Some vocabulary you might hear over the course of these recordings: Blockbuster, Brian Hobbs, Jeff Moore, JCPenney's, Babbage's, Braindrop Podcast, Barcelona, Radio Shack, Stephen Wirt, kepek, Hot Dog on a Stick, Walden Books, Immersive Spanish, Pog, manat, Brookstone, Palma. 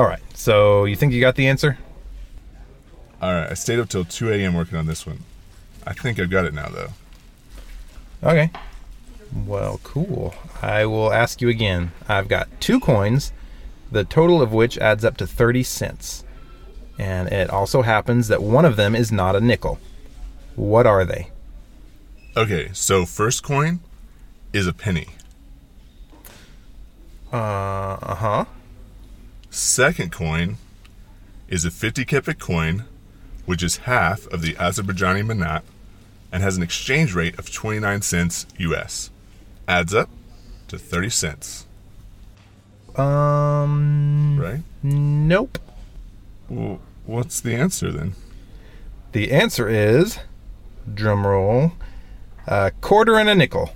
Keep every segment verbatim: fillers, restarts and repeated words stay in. All right. So you think you got the answer? All right. I stayed up till two a.m. working on this one. I think I've got it now, though. Okay. Well, cool. I will ask you again. I've got two coins, the total of which adds up to thirty cents. And it also happens that one of them is not a nickel. What are they? Okay, so first coin is a penny. Uh, uh-huh. Second coin is a fifty kepek coin, which is half of the Azerbaijani manat, and has an exchange rate of twenty-nine cents U S. Adds up to thirty cents. Um... Right? Nope. Well, what's the answer, then? The answer is, drum roll, a quarter and a nickel.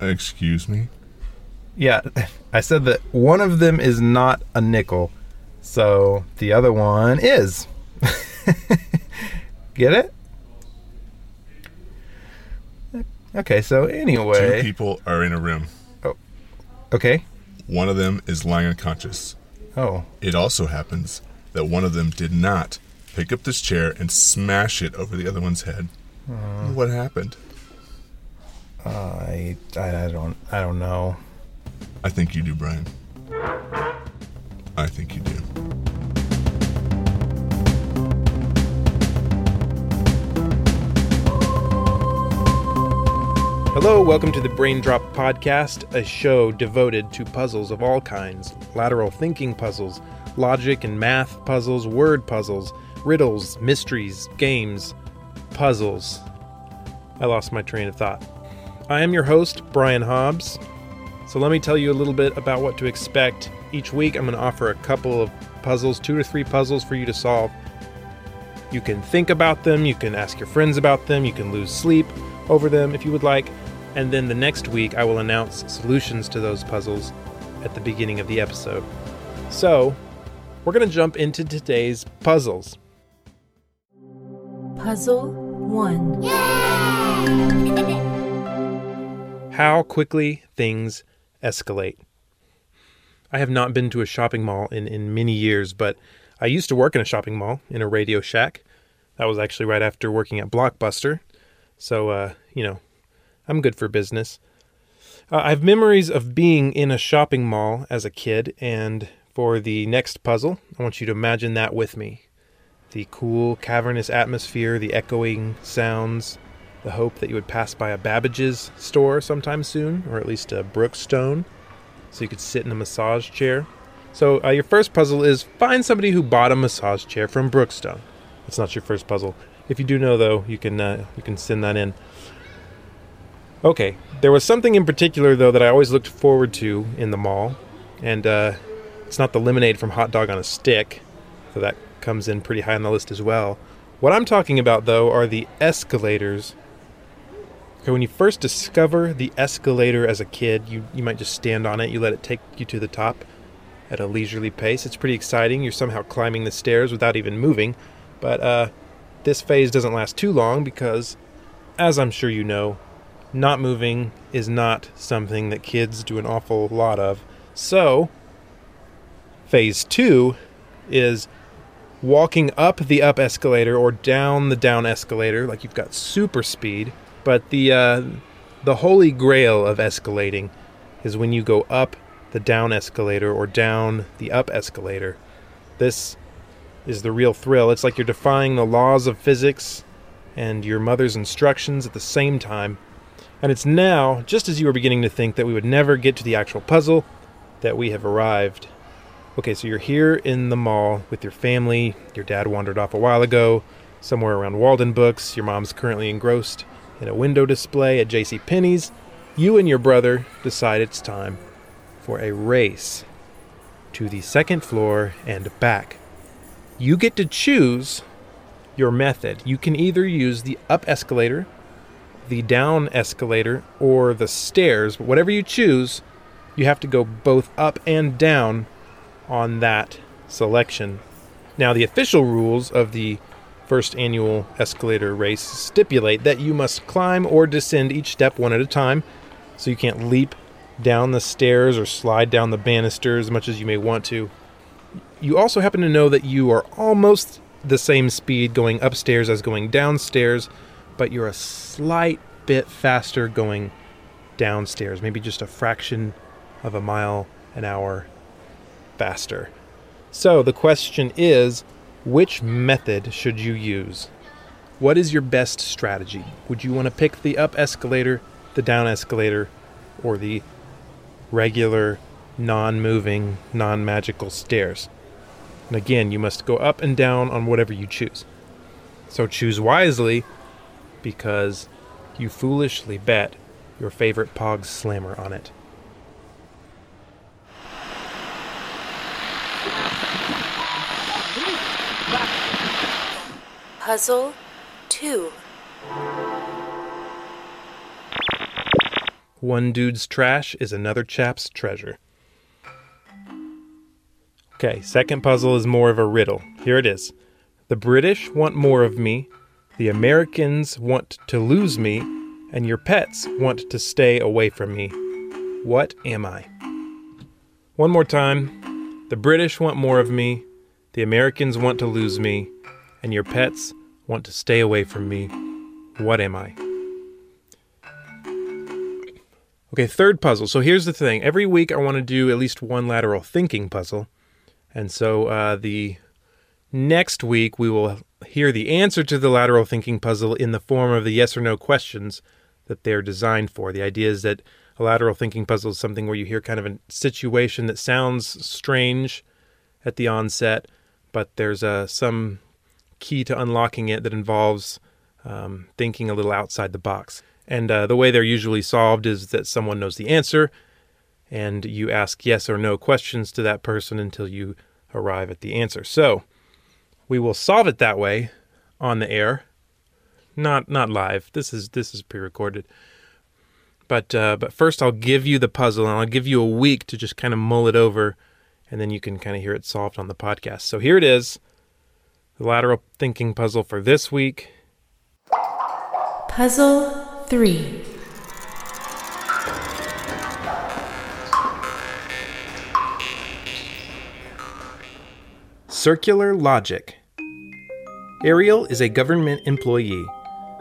Excuse me? Yeah, I said that one of them is not a nickel, so the other one is. Get it? Okay, so anyway... Two people are in a room. Oh, okay. One of them is lying unconscious. Oh. It also happens that one of them did not pick up this chair and smash it over the other one's head. Uh, what happened? Uh, I, I I don't I don't know. I think you do, Brian. I think you do. Hello, welcome to the Braindrop Podcast, a show devoted to puzzles of all kinds, lateral thinking puzzles, logic and math puzzles, word puzzles, riddles, mysteries, games, puzzles. I lost my train of thought. I am your host, Brian Hobbs. So let me tell you a little bit about what to expect. Each week I'm going to offer a couple of puzzles, two to three puzzles for you to solve. You can think about them, you can ask your friends about them, you can lose sleep over them if you would like. And then the next week, I will announce solutions to those puzzles at the beginning of the episode. So, we're going to jump into today's puzzles. Puzzle one. Yay! How quickly things escalate. I have not been to a shopping mall in, in many years, but I used to work in a shopping mall in a Radio Shack. That was actually right after working at Blockbuster. So, uh, you know, I'm good for business. Uh, I have memories of being in a shopping mall as a kid, and for the next puzzle, I want you to imagine that with me. The cool, cavernous atmosphere, the echoing sounds, the hope that you would pass by a Babbage's store sometime soon, or at least a Brookstone, so you could sit in a massage chair. So uh, your first puzzle is find somebody who bought a massage chair from Brookstone. That's not your first puzzle. If you do know, though, you can uh, you can send that in. Okay, there was something in particular, though, that I always looked forward to in the mall. And uh, it's not the lemonade from Hot Dog on a Stick, so that comes in pretty high on the list as well. What I'm talking about, though, are the escalators. Okay, when you first discover the escalator as a kid, you, you might just stand on it. You let it take you to the top at a leisurely pace. It's pretty exciting. You're somehow climbing the stairs without even moving. But, uh... this phase doesn't last too long because, as I'm sure you know, not moving is not something that kids do an awful lot of. So, phase two is walking up the up escalator or down the down escalator, like you've got super speed. But the uh, the holy grail of escalating is when you go up the down escalator or down the up escalator. This is the real thrill. It's like you're defying the laws of physics and your mother's instructions at the same time. And it's now, just as you were beginning to think that we would never get to the actual puzzle, that we have arrived. Okay, so you're here in the mall with your family. Your dad wandered off a while ago, somewhere around Walden Books. Your mom's currently engrossed in a window display at JCPenney's. You and your brother decide it's time for a race to the second floor and back. You get to choose your method. You can either use the up escalator, the down escalator, or the stairs. But whatever you choose, you have to go both up and down on that selection. Now, the official rules of the first annual escalator race stipulate that you must climb or descend each step one at a time, so you can't leap down the stairs or slide down the banisters as much as you may want to. You also happen to know that you are almost the same speed going upstairs as going downstairs, but you're a slight bit faster going downstairs, maybe just a fraction of a mile an hour faster. So the question is, which method should you use? What is your best strategy? Would you want to pick the up escalator, the down escalator, or the regular, non-moving, non-magical stairs? And again, you must go up and down on whatever you choose. So choose wisely, because you foolishly bet your favorite Pog slammer on it. Puzzle two. One dude's trash is another chap's treasure. Okay, second puzzle is more of a riddle. Here it is. The British want more of me, the Americans want to lose me, and your pets want to stay away from me. What am I? One more time. The British want more of me, the Americans want to lose me, and your pets want to stay away from me. What am I? Okay, third puzzle. So here's the thing. Every week I want to do at least one lateral thinking puzzle. And so uh, the next week, we will hear the answer to the lateral thinking puzzle in the form of the yes or no questions that they're designed for. The idea is that a lateral thinking puzzle is something where you hear kind of a situation that sounds strange at the onset, but there's uh, some key to unlocking it that involves um, thinking a little outside the box. And uh, the way they're usually solved is that someone knows the answer, and you ask yes or no questions to that person until you arrive at the answer. So we will solve it that way on the air. Not not live. This is this is pre-recorded. But uh, but first I'll give you the puzzle, and I'll give you a week to just kind of mull it over, and then you can kind of hear it solved on the podcast. So here it is, the lateral thinking puzzle for this week. Puzzle three. Circular logic. Ariel is a government employee.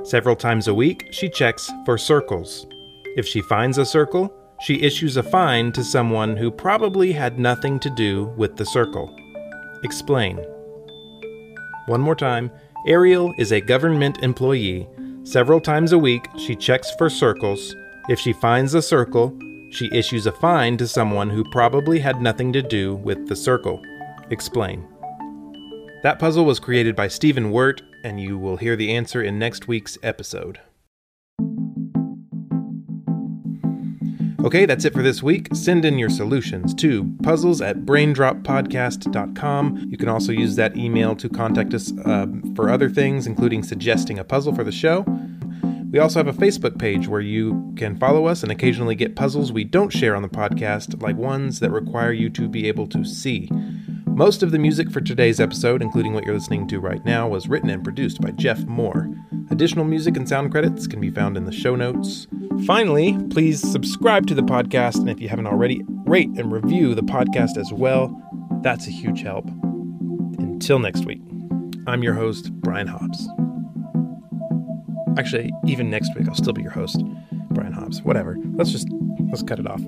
Several times a week, she checks for circles. If she finds a circle, she issues a fine to someone who probably had nothing to do with the circle. Explain. One more time. Ariel is a government employee. Several times a week, she checks for circles. If she finds a circle, she issues a fine to someone who probably had nothing to do with the circle. Explain. That puzzle was created by Stephen Wirt, and you will hear the answer in next week's episode. Okay, that's it for this week. Send in your solutions to puzzles at braindrop podcast dot com. You can also use that email to contact us uh, for other things, including suggesting a puzzle for the show. We also have a Facebook page where you can follow us and occasionally get puzzles we don't share on the podcast, like ones that require you to be able to see. Most of the music for today's episode, including what you're listening to right now, was written and produced by Jeff Moore. Additional music and sound credits can be found in the show notes. Finally, please subscribe to the podcast, and if you haven't already, rate and review the podcast as well. That's a huge help. Until next week, I'm your host, Brian Hobbs. Actually, even next week, I'll still be your host, Brian Hobbs. Whatever. Let's just, let's cut it off.